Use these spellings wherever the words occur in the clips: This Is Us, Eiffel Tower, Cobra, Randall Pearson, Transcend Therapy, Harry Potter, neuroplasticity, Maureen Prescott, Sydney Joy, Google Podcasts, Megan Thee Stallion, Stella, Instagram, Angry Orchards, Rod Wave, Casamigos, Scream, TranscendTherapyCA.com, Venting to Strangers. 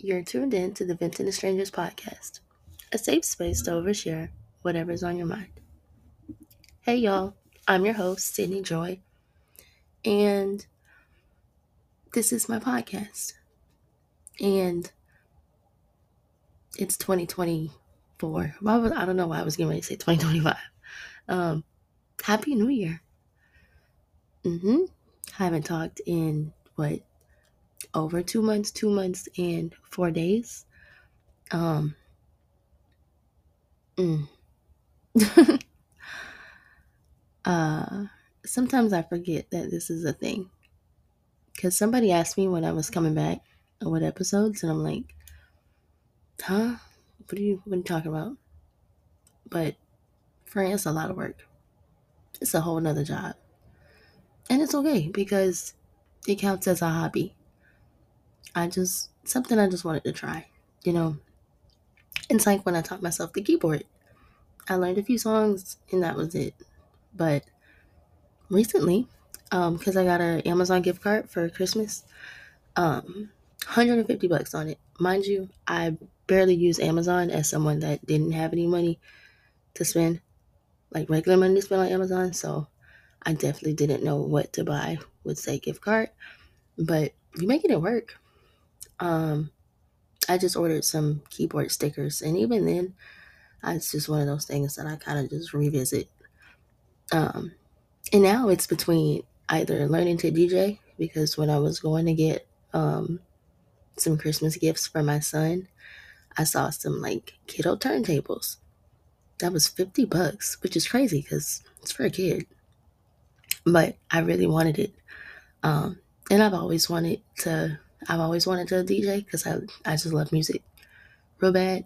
You're tuned in to the Venting to Strangers podcast, a safe space to overshare whatever's on your mind. Hey y'all, I'm your host, Sydney Joy, and this is my podcast. And it's 2024. I don't know why I was getting ready to say 2025. Happy New Year. I haven't talked in, over 2 months and 4 days. Sometimes I forget that this is a thing. Because somebody asked me when I was coming back, what episodes, and I'm like, huh? What are you talking about? But, friend, it's a lot of work. It's a whole nother job. And it's okay, because it counts as a hobby. Something I just wanted to try, It's like when I taught myself the keyboard. I learned a few songs, and that was it. But recently, because I got an Amazon gift card for Christmas, $150 on it. Mind you, I barely use Amazon as someone that didn't have any money to spend, like regular money to spend on Amazon, so I definitely didn't know what to buy with, say, gift card. But you make it work. I just ordered some keyboard stickers, and even then, it's just one of those things that I kind of just revisit. And now it's between either learning to DJ, because when I was going to get some Christmas gifts for my son, I saw some like kiddo turntables. That was $50, which is crazy because it's for a kid. But I really wanted it, and I've always wanted to DJ because I just love music real bad.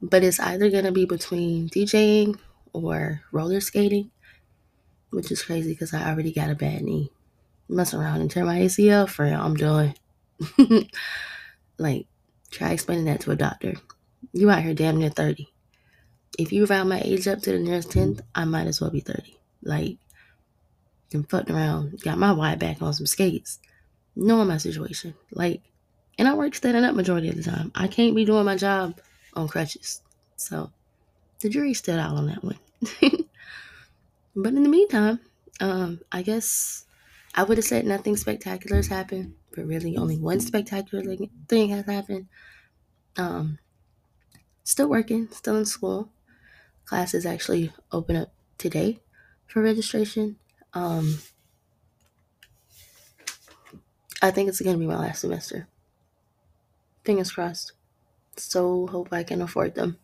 But it's either going to be between DJing or roller skating, which is crazy because I already got a bad knee. Mess around and tear my ACL, friend, I'm done. Like, try explaining that to a doctor. You out here damn near 30. If you round my age up to the nearest 10th, I might as well be 30. Like, been fucking around, got my wide back on some skates. Knowing my situation, and I work standing up majority of the time. I can't be doing my job on crutches, so the jury stood out on that one. But in the meantime, I guess I would have said nothing spectacular has happened, but really only one spectacular thing has happened. Still working, still in school. Classes actually open up today for registration. I think it's going to be my last semester. Fingers crossed. So hope I can afford them.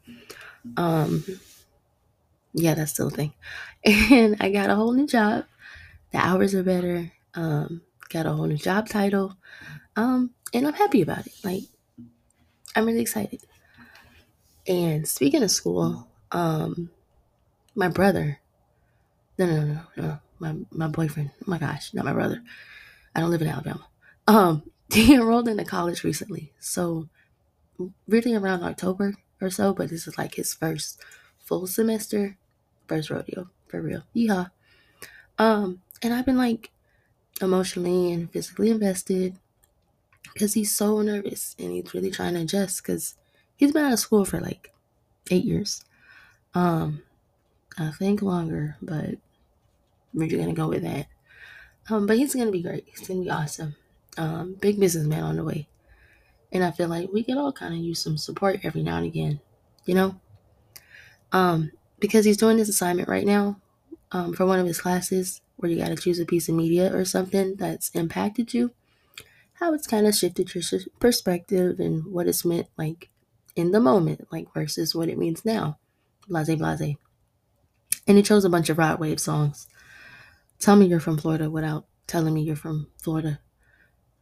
Yeah, that's still a thing. And I got a whole new job. The hours are better. Got a whole new job title. And I'm happy about it. I'm really excited. And speaking of school, my brother. No. My boyfriend. Oh my gosh, not my brother. I don't live in Alabama. He enrolled in a college recently, so really around October or so, but this is like his first full semester, first rodeo, for real. Yeehaw. And I've been emotionally and physically invested because he's so nervous and he's really trying to adjust because he's been out of school for 8 years. I think longer, but we're just gonna go with that. But he's going to be great. He's going to be awesome. Big businessman on the way. And I feel like we could all kind of use some support every now and again, because he's doing this assignment right now for one of his classes where you got to choose a piece of media or something that's impacted you, how it's kind of shifted your perspective and what it's meant in the moment, versus what it means now. Blase, blase. And he chose a bunch of Rod Wave songs. Tell me you're from Florida without telling me you're from Florida.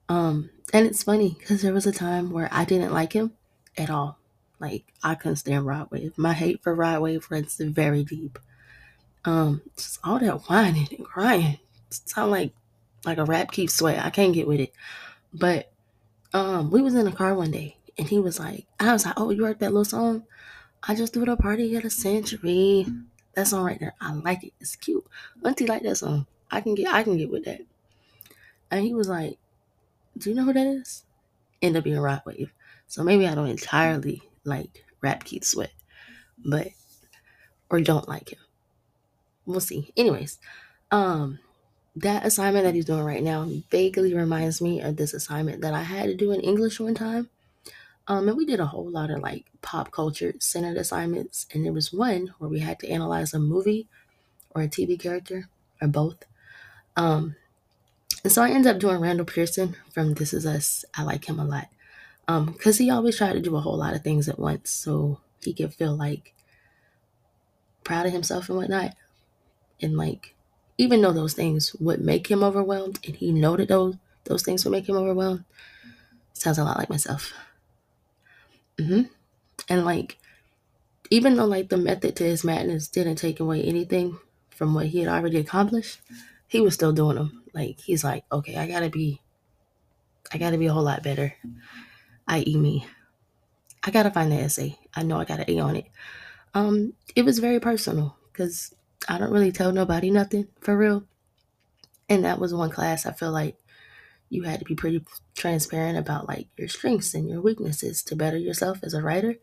And it's funny because there was a time where I didn't like him at all. I couldn't stand Rod Wave. My hate for Rod Wave runs very deep. Just all that whining and crying. It sound like a rap keeps sweat. I can't get with it. But we was in a car one day and he was like, I was like, oh, you heard that little song? I just threw the party of the century. That song right there. I like it. It's cute. Auntie like that song. I can get with that. And he was like, do you know who that is? end up being Rod Wave. So maybe I don't entirely like Rap Keith Sweat, but, or don't like him. We'll see. Anyways, that assignment that he's doing right now vaguely reminds me of this assignment that I had to do in English one time. And we did a whole lot of like pop culture centered assignments. And there was one where we had to analyze a movie or a TV character or both. And so I ended up doing Randall Pearson from This Is Us. I like him a lot because he always tried to do a whole lot of things at once so he could feel like proud of himself and whatnot. And like, even though those things would make him overwhelmed and he know that those things would make him overwhelmed, sounds a lot like myself. And like, even though like the method to his madness didn't take away anything from what he had already accomplished, he was still doing them. Like, he's like, okay, I gotta be a whole lot better. I.e. me. I gotta find the essay. I know I got an A on it. It was very personal because I don't really tell nobody nothing for real. And that was one class I feel like you had to be pretty transparent about like your strengths and your weaknesses to better yourself as a writer.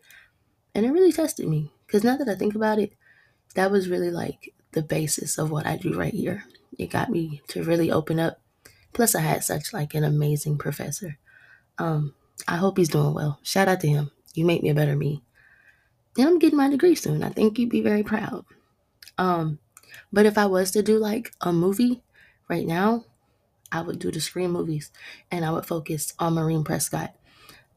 And it really tested me because now that I think about it, that was really like the basis of what I do right here. It got me to really open up. Plus I had such like an amazing professor. I hope he's doing well. Shout out to him. You make me a better me. And I'm getting my degree soon. I think you'd be very proud. But if I was to do like a movie right now, I would do the Scream movies and I would focus on Maureen Prescott.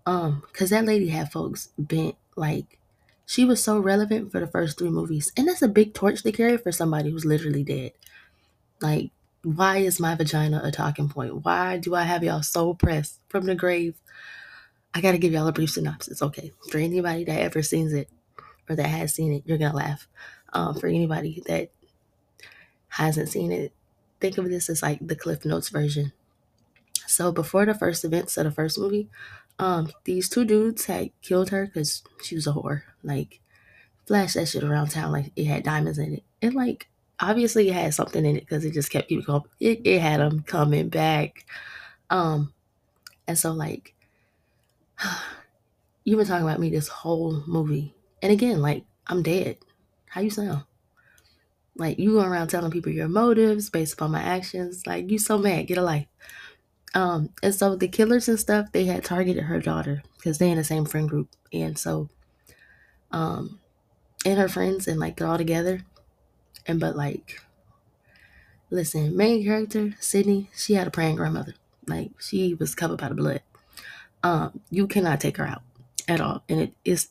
Cause that lady had folks bent, like she was so relevant for the first 3 movies. And that's a big torch to carry for somebody who's literally dead. Like, why is my vagina a talking point? Why do I have y'all so pressed from the grave? I got to give y'all a brief synopsis. Okay. For anybody that ever sees it or that has seen it, you're going to laugh. For anybody that hasn't seen it, think of this as like the Cliff Notes version. So before the first events of the first movie, these 2 dudes had killed her because she was a whore. Like, flashed that shit around town like it had diamonds in it. And like, obviously it had something in it because it just kept people going. It had them coming back. And so like, you've been talking about me this whole movie. And again, like, I'm dead. How you sound? Like, you going around telling people your motives based upon my actions. Like, you so mad. Get a life. And so the killers and stuff, they had targeted her daughter because they in the same friend group. And so, and her friends and, like, they're all together. And, but, like, listen, main character, Sydney, she had a praying grandmother. Like, she was covered by the blood. You cannot take her out at all. And it is...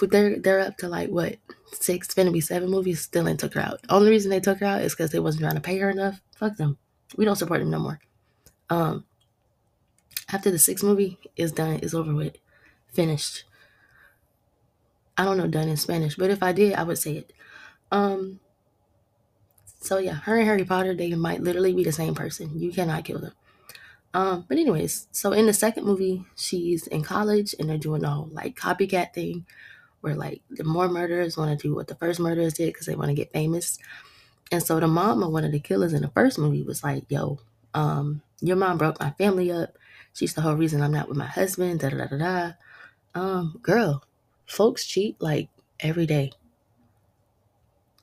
They're up to like what, 6, finna be 7 movies, still ain't took her out. Only reason they took her out is because they wasn't trying to pay her enough. Fuck them. We don't support them no more. After the 6th movie is done, it's over with. Finished. I don't know done in Spanish, but if I did, I would say it. So yeah, her and Harry Potter, they might literally be the same person. You cannot kill them. But anyways, so in the 2nd movie, she's in college and they're doing the whole like copycat thing, where like the more murderers want to do what the first murderers did because they want to get famous. And so the mom of one of the killers in the first movie was like, yo, your mom broke my family up. She's the whole reason I'm not with my husband, da-da-da-da-da. Girl, folks cheat like every day.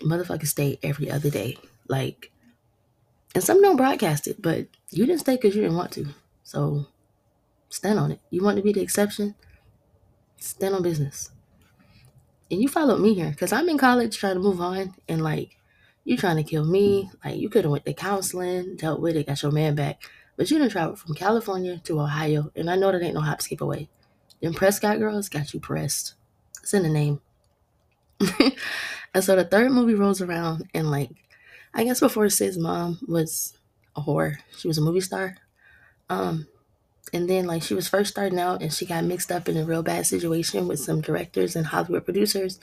Motherfuckers stay every other day. Like, and some don't broadcast it, but you didn't stay because you didn't want to. So stand on it. You want to be the exception? Stand on business. And you followed me here because I'm in college trying to move on and like you trying to kill me. Like you could have went to counseling, dealt with it, got your man back. But you done traveled from California to Ohio. And I know that ain't no hop skip away. Them Prescott girls got you pressed. It's in the name. And so the 3rd movie rolls around and like, I guess before Sid's mom was a whore, she was a movie star. And then like she was first starting out and she got mixed up in a real bad situation with some directors and Hollywood producers.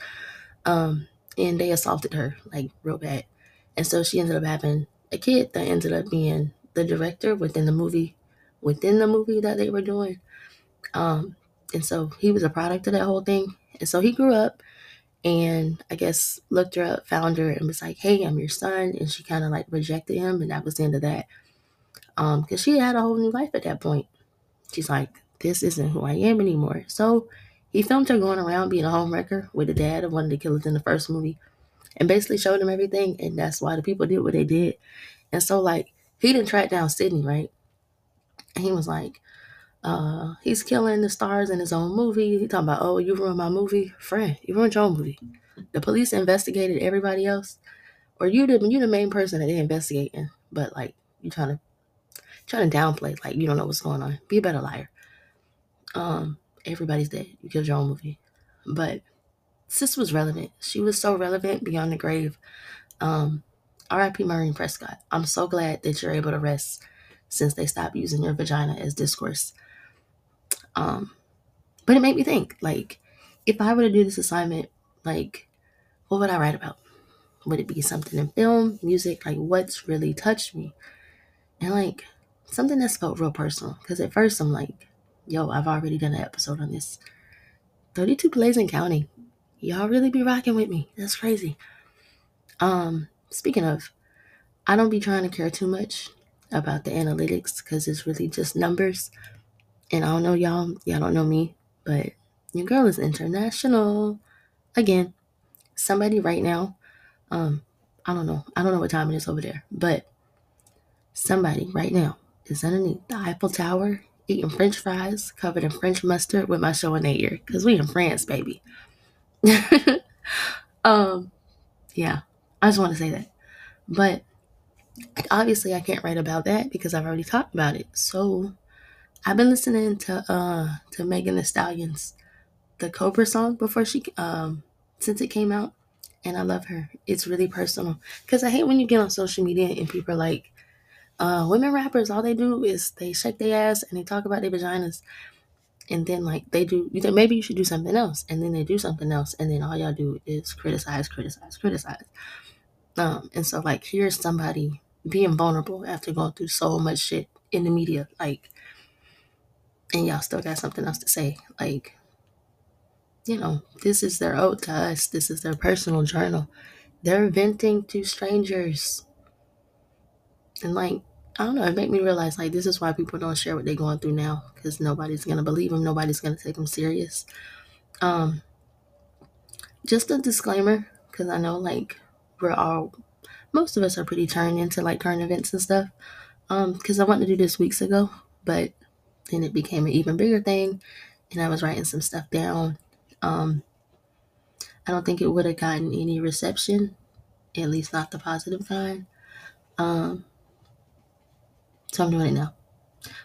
And they assaulted her like real bad. And so she ended up having a kid that ended up being the director within the movie that they were doing. And so he was a product of that whole thing. And so he grew up. And I guess looked her up, found her, and was like, hey, I'm your son. And she kind of like rejected him. And that was the end of that. Because she had a whole new life at that point. She's like, this isn't who I am anymore. So he filmed her going around being a homewrecker with the dad of one of the killers in the first movie and basically showed him everything. And that's why the people did what they did. And so, like, he didn't track down Sydney, right? And he was like, he's killing the stars in his own movie. He talking about, oh, you ruined my movie. Friend, you ruined your own movie. The police investigated everybody else. Or you the main person that they're investigating. But, like, you trying to downplay. Like, you don't know what's going on. Be a better liar. Everybody's dead. You killed your own movie. But sis was relevant. She was so relevant beyond the grave. R.I.P. Maureen Prescott. I'm so glad that you're able to rest since they stopped using your vagina as discourse. But it made me think, like, if I were to do this assignment, like, what would I write about? Would it be something in film, music, like what's really touched me? And like something that's felt real personal. Because at first I'm like, yo, I've already done an episode on this. 32 plays and counting. Y'all really be rocking with me. That's crazy. Speaking of, I don't be trying to care too much about the analytics because it's really just numbers. And I don't know y'all don't know me, but your girl is international. Again, somebody right now, I don't know what time it is over there, but somebody right now is underneath the Eiffel Tower eating French fries covered in French mustard with my show in their ear because we in France, baby. Yeah, I just want to say that. But obviously I can't write about that because I've already talked about it. So I've been listening to Megan Thee Stallion's the Cobra song before she since it came out, and I love her. It's really personal because I hate when you get on social media and people are like, women rappers, all they do is they shake their ass and they talk about their vaginas. And then, like, you think maybe you should do something else. And then they do something else. And then all y'all do is criticize. And so, like, here's somebody being vulnerable after going through so much shit in the media. Like, and y'all still got something else to say. Like, you know, this is their ode to us. This is their personal journal. They're venting to strangers. And, like, I don't know, it made me realize, like, this is why people don't share what they're going through now, because nobody's going to believe them, nobody's going to take them serious. Just a disclaimer, because I know, like, most of us are pretty turned into, like, current events and stuff, because I wanted to do this weeks ago, but then it became an even bigger thing, and I was writing some stuff down. I don't think it would have gotten any reception, at least not the positive kind. So I'm doing it now.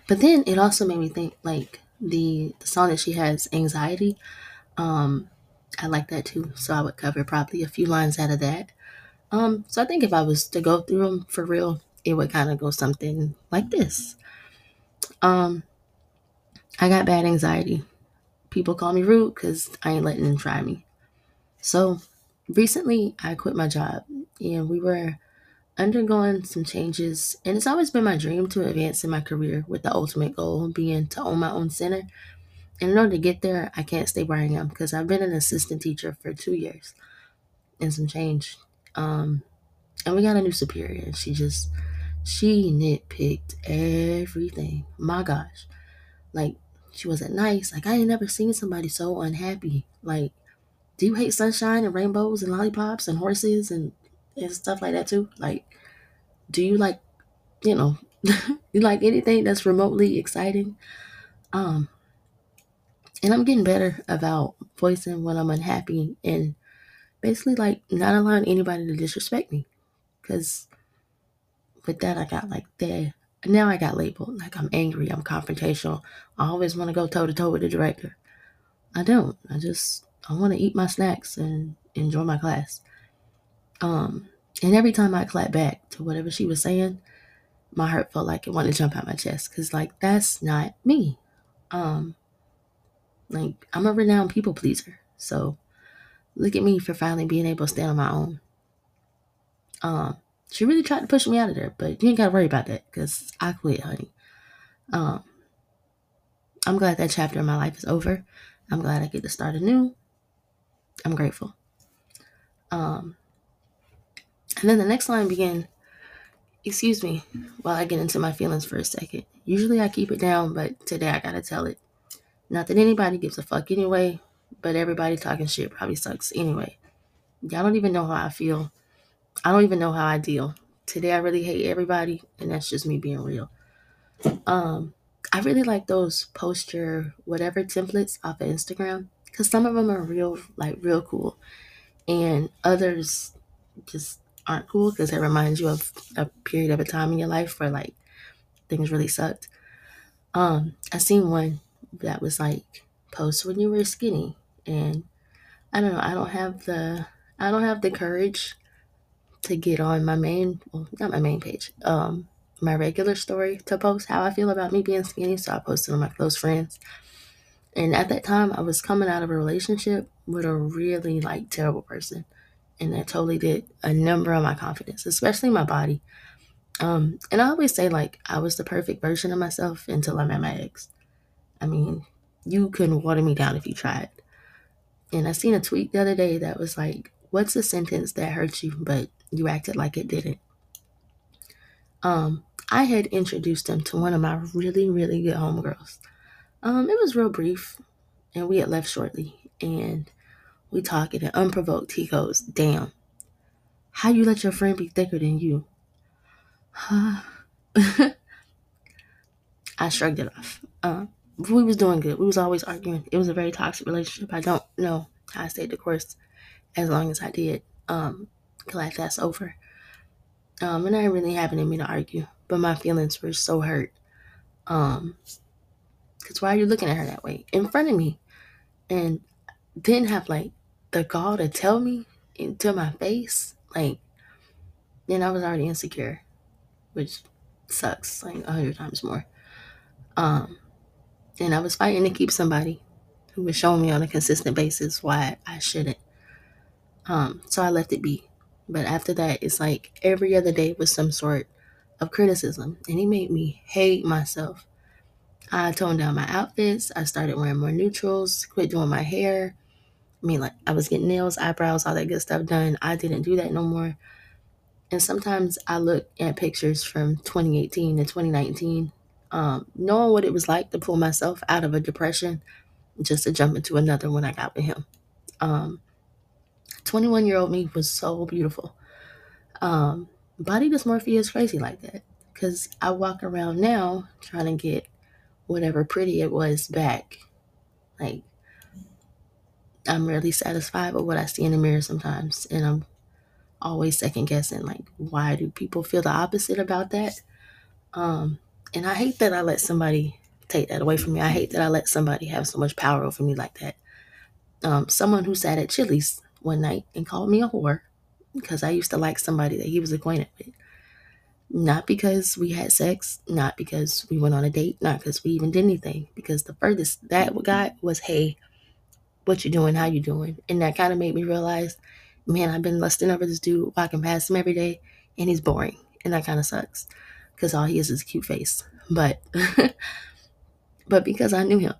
But then it also made me think, like, the song that she has, Anxiety, I like that too. So I would cover probably a few lines out of that. So I think if I was to go through them for real, it would kind of go something like this. I got bad anxiety. People call me rude because I ain't letting them try me. So recently I quit my job and we were undergoing some changes, and it's always been my dream to advance in my career with the ultimate goal being to own my own center. And in order to get there, I can't stay where I am because I've been an assistant teacher for 2 years and some change. And we got a new superior, and she nitpicked everything. My gosh. Like, she wasn't nice. Like, I ain't never seen somebody so unhappy. Like, do you hate sunshine and rainbows and lollipops and horses and stuff like that too? Like, do you like, you know, you like anything that's remotely exciting? And I'm getting better about voicing when I'm unhappy and basically, like, not allowing anybody to disrespect me. Because with that, I got like that. Now I got labeled. Like, I'm angry. I'm confrontational. I always want to go toe-to-toe with the director. I don't. I want to eat my snacks and enjoy my class. And every time I clap back to whatever she was saying, my heart felt like it wanted to jump out my chest. Because, like, that's not me. Like, I'm a renowned people pleaser. So, look at me for finally being able to stand on my own. She really tried to push me out of there, but you ain't got to worry about that because I quit, honey. I'm glad that chapter in my life is over. I'm glad I get to start anew. I'm grateful. And then the next line began, excuse me, while I get into my feelings for a second. Usually I keep it down, but today I gotta tell it. Not that anybody gives a fuck anyway, but everybody talking shit probably sucks anyway. Y'all don't even know how I feel. I don't even know how I deal. Today I really hate everybody, and that's just me being real. I really like those post your whatever templates off of Instagram, because some of them are real cool, and others just aren't cool because they remind you of a period of a time in your life where like things really sucked. I seen one that was like post when you were skinny, and I don't know. I don't have the courage to get on my not my main page. My regular story to post how I feel about me being skinny. So I posted on my close friends. And at that time I was coming out of a relationship with a really like terrible person. And that totally did a number on my confidence, especially my body. And I always say like I was the perfect version of myself until I met my ex. I mean, you couldn't water me down if you tried. And I seen a tweet the other day that was like, what's a sentence that hurt you, but you acted like it didn't? I had introduced him to one of my really, really good homegirls. It was real brief, and we had left shortly, and we talking, and unprovoked, he goes, damn, how you let your friend be thicker than you? I shrugged it off. We was doing good. We was always arguing. It was a very toxic relationship. I don't know how I stayed the course as long as I did. Glad that's over. And I really haven't in me to argue, but my feelings were so hurt. Because why are you looking at her that way in front of me? And didn't have like the gall to tell me into my face. Like, then I was already insecure, which sucks like 100 times more. And I was fighting to keep somebody who was showing me on a consistent basis why I shouldn't. So I left it be. But after that, it's like every other day was some sort of criticism. And it made me hate myself. I toned down my outfits. I started wearing more neutrals, quit doing my hair. I mean, like, I was getting nails, eyebrows, all that good stuff done. I didn't do that no more. And sometimes I look at pictures from 2018 to 2019, knowing what it was like to pull myself out of a depression just to jump into another when I got with him. 21-year-old me was so beautiful. Body dysmorphia is crazy like that, because I walk around now trying to get whatever pretty it was back. Like, I'm really satisfied with what I see in the mirror sometimes, and I'm always second guessing like, why do people feel the opposite about that? And I hate that I let somebody take that away from me. I hate that I let somebody have so much power over me like that. Someone who sat at Chili's one night and called me a whore because I used to like somebody that he was acquainted with. Not because we had sex, not because we went on a date, not because we even did anything, because the furthest that we got was, hey, what you doing, how you doing? And that kind of made me realize, man, I've been lusting over this dude, walking past him every day, and he's boring. And that kind of sucks, because all he is a cute face. But because I knew him,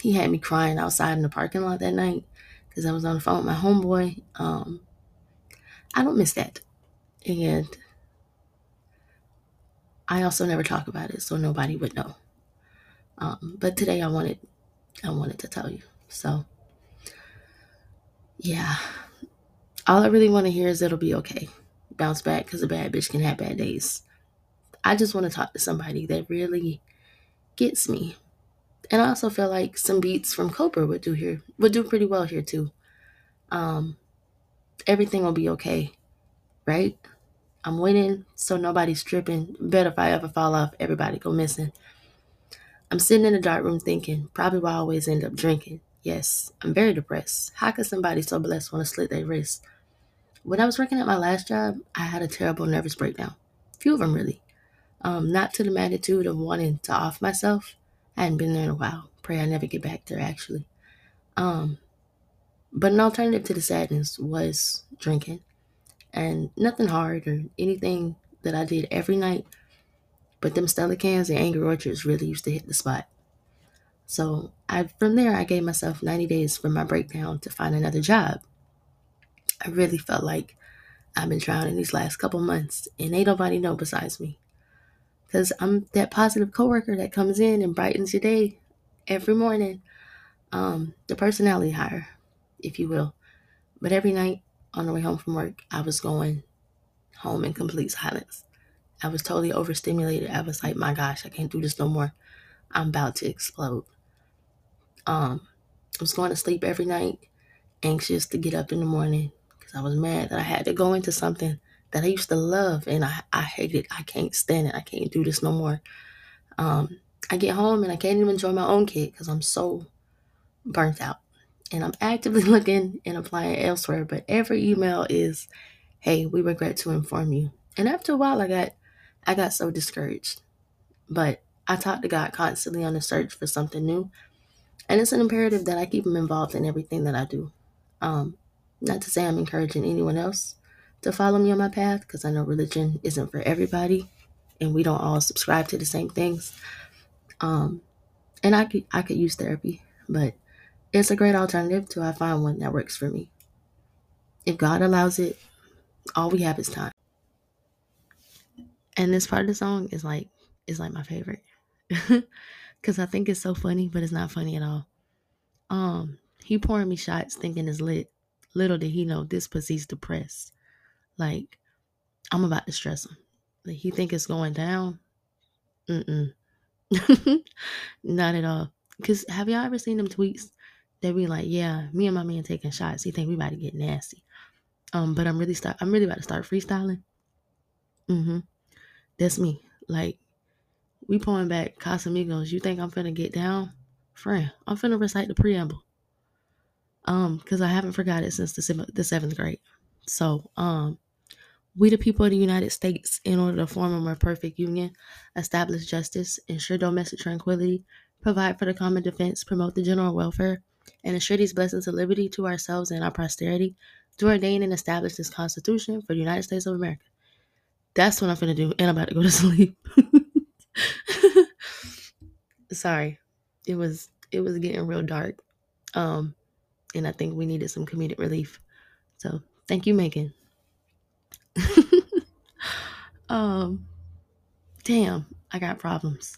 he had me crying outside in the parking lot that night because I was on the phone with my homeboy. I don't miss that. And I also never talk about it, so nobody would know. But today I wanted to tell you. So, yeah. All I really want to hear is it'll be okay. Bounce back, because a bad bitch can have bad days. I just want to talk to somebody that really gets me. And I also feel like some beats from Cobra would do pretty well here too. Everything will be okay, right? I'm winning, so nobody's tripping. Bet if I ever fall off, everybody go missing. I'm sitting in a dark room thinking, probably why I always end up drinking. Yes, I'm very depressed. How could somebody so blessed want to slit their wrist? When I was working at my last job, I had a terrible nervous breakdown. A few of them, really. Not to the magnitude of wanting to off myself. I hadn't been there in a while. Pray I never get back there, actually. But an alternative to the sadness was drinking. And nothing hard or anything that I did every night. But them Stella cans and Angry Orchards really used to hit the spot. So from there, I gave myself 90 days for my breakdown to find another job. I really felt like I've been drowning these last couple months, and ain't nobody know besides me. Because I'm that positive coworker that comes in and brightens your day every morning, the personality higher, if you will. But every night on the way home from work, I was going home in complete silence. I was totally overstimulated. I was like, my gosh, I can't do this no more. I'm about to explode. I was going to sleep every night, anxious to get up in the morning because I was mad that I had to go into something that I used to love, and I hate it. I can't stand it. I can't do this no more. I get home and I can't even enjoy my own kid because I'm so burnt out. And I'm actively looking and applying elsewhere, but every email is, hey, we regret to inform you. And after a while, I got so discouraged. But I talk to God constantly on the search for something new. And it's an imperative that I keep him involved in everything that I do. Not to say I'm encouraging anyone else to follow me on my path, because I know religion isn't for everybody, and we don't all subscribe to the same things. And I could use therapy, but it's a great alternative till I find one that works for me. If God allows it, all we have is time. And this part of the song is like my favorite. Because I think it's so funny, but it's not funny at all. He pouring me shots thinking it's lit. Little did he know this pussy's depressed. Like, I'm about to stress him. Like, he think it's going down? Not at all. Because have y'all ever seen them tweets? They be like, yeah, me and my man taking shots. He think we about to get nasty. But I'm really about to start freestyling. That's me. Like, we pulling back Casamigos. You think I'm finna get down? Friend, I'm finna recite the preamble. Because I haven't forgot it since the seventh grade. So, we the people of the United States, in order to form a more perfect union, establish justice, ensure domestic tranquility, provide for the common defense, promote the general welfare, and ensure these blessings of liberty to ourselves and our posterity, to ordain and establish this Constitution for the United States of America. That's what I'm finna do, and I'm about to go to sleep. Sorry, it was getting real dark, and I think we needed some comedic relief. So thank you, Megan. Damn, I got problems.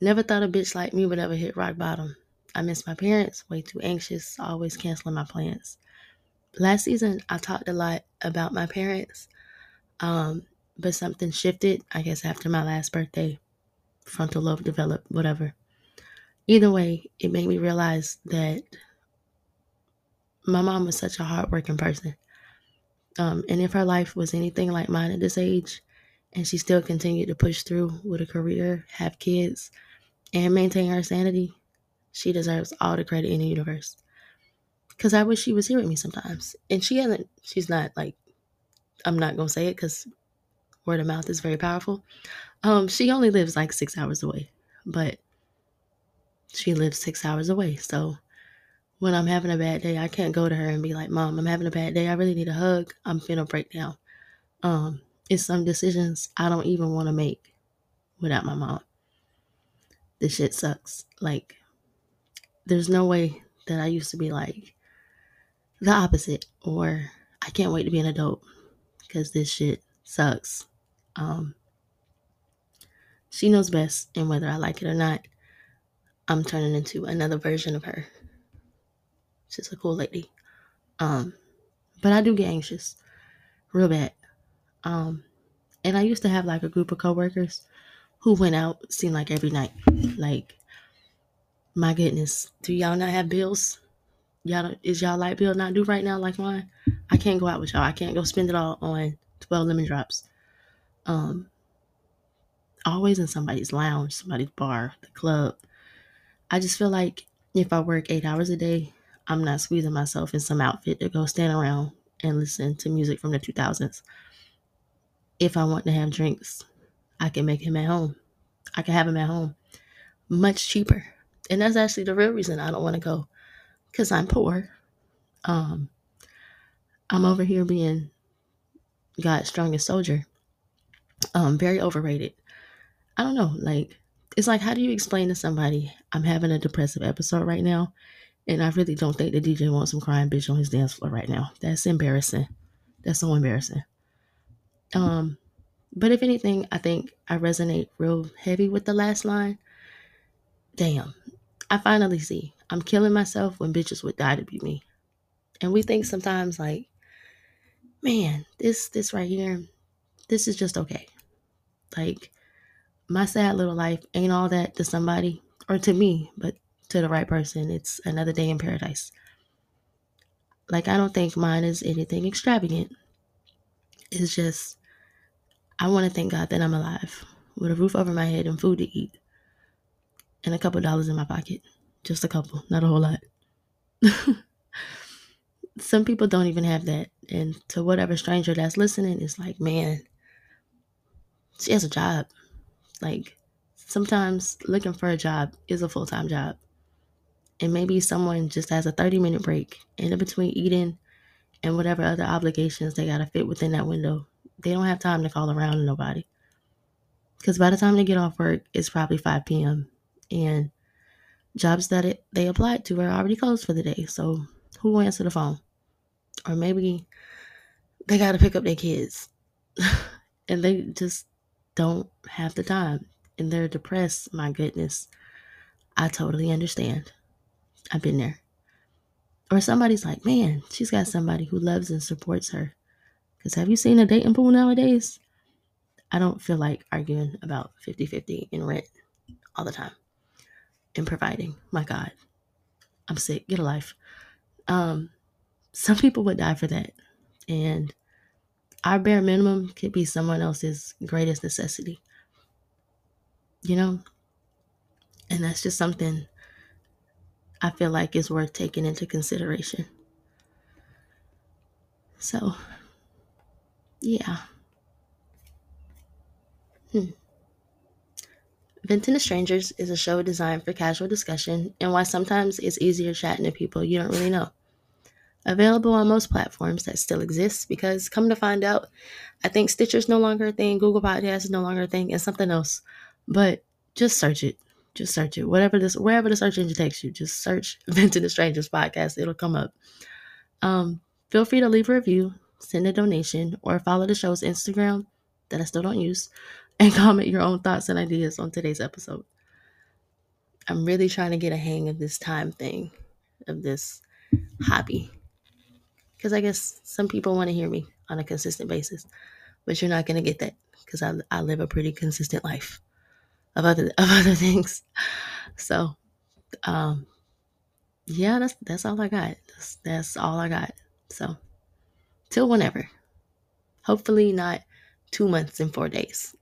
Never thought a bitch like me would ever hit rock bottom. I miss my parents, way too anxious, always canceling my plans. Last season, I talked a lot about my parents, but something shifted, I guess, after my last birthday. Frontal lobe developed, whatever. Either way, it made me realize that my mom was such a hardworking person. And if her life was anything like mine at this age, and she still continued to push through with a career, have kids, and maintain her sanity, she deserves all the credit in the universe. Because I wish she was here with me sometimes. And she hasn't, she's not like, I'm not going to say it because word of mouth is very powerful. She only lives like 6 hours away, but she lives 6 hours away. So when I'm having a bad day, I can't go to her and be like, Mom, I'm having a bad day. I really need a hug. I'm finna break down. It's some decisions I don't even want to make without my mom. This shit sucks. Like, there's no way that I used to be like the opposite, or I can't wait to be an adult because this shit sucks. She knows best, and whether I like it or not, I'm turning into another version of her. She's a cool lady. But I do get anxious real bad. And I used to have like a group of coworkers who went out, seemed like every night. Like, my goodness, do y'all not have bills? Is y'all light bill not due right now like mine? I can't go out with y'all. I can't go spend it all on 12 lemon drops. Always in somebody's lounge, somebody's bar, the club. I just feel like if I work 8 hours a day, I'm not squeezing myself in some outfit to go stand around and listen to music from the 2000s. If I want to have drinks, I can make him at home. I can have him at home. Much cheaper. And that's actually the real reason I don't want to go. Because I'm poor. I'm over here being God's strongest soldier. Very overrated. I don't know. Like, it's like, how do you explain to somebody, I'm having a depressive episode right now, and I really don't think the DJ wants some crying bitch on his dance floor right now. That's embarrassing. That's so embarrassing. But if anything, I think I resonate real heavy with the last line. Damn. I finally see. I'm killing myself when bitches would die to be me. And we think sometimes like, man, this right here, this is just okay. Like, my sad little life ain't all that to somebody, or to me, but to the right person, it's another day in paradise. Like, I don't think mine is anything extravagant. It's just, I want to thank God that I'm alive with a roof over my head and food to eat and a couple dollars in my pocket. Just a couple, not a whole lot. Some people don't even have that. And to whatever stranger that's listening, it's like, man, she has a job. Like, sometimes looking for a job is a full-time job. And maybe someone just has a 30-minute break. And in between eating and whatever other obligations they got to fit within that window, they don't have time to call around to nobody. Because by the time they get off work, it's probably 5 p.m. And jobs that they applied to are already closed for the day. So who will answer the phone? Or maybe they got to pick up their kids. And they just don't have the time. And they're depressed. My goodness. I totally understand. I've been there. Or somebody's like, man, she's got somebody who loves and supports her. Because have you seen a dating pool nowadays? I don't feel like arguing about 50-50 in rent all the time. And providing. My God. I'm sick. Get a life. Some people would die for that. And our bare minimum could be someone else's greatest necessity. You know? And that's just something I feel like is worth taking into consideration. So, yeah. Venting to Strangers is a show designed for casual discussion and why sometimes it's easier chatting to people you don't really know. Available on most platforms that still exist, because come to find out, I think Stitcher's no longer a thing, Google Podcasts is no longer a thing, and something else. But just search it. Just search it. Wherever the search engine takes you, just search Venting to Strangers podcast. It'll come up. Feel free to leave a review, send a donation, or follow the show's Instagram that I still don't use, and comment your own thoughts and ideas on today's episode. I'm really trying to get a hang of this time thing, of this hobby. Because I guess some people want to hear me on a consistent basis, but you're not going to get that because I live a pretty consistent life of other things. So, yeah, that's all I got. That's all I got. So, till whenever. Hopefully not 2 months and 4 days.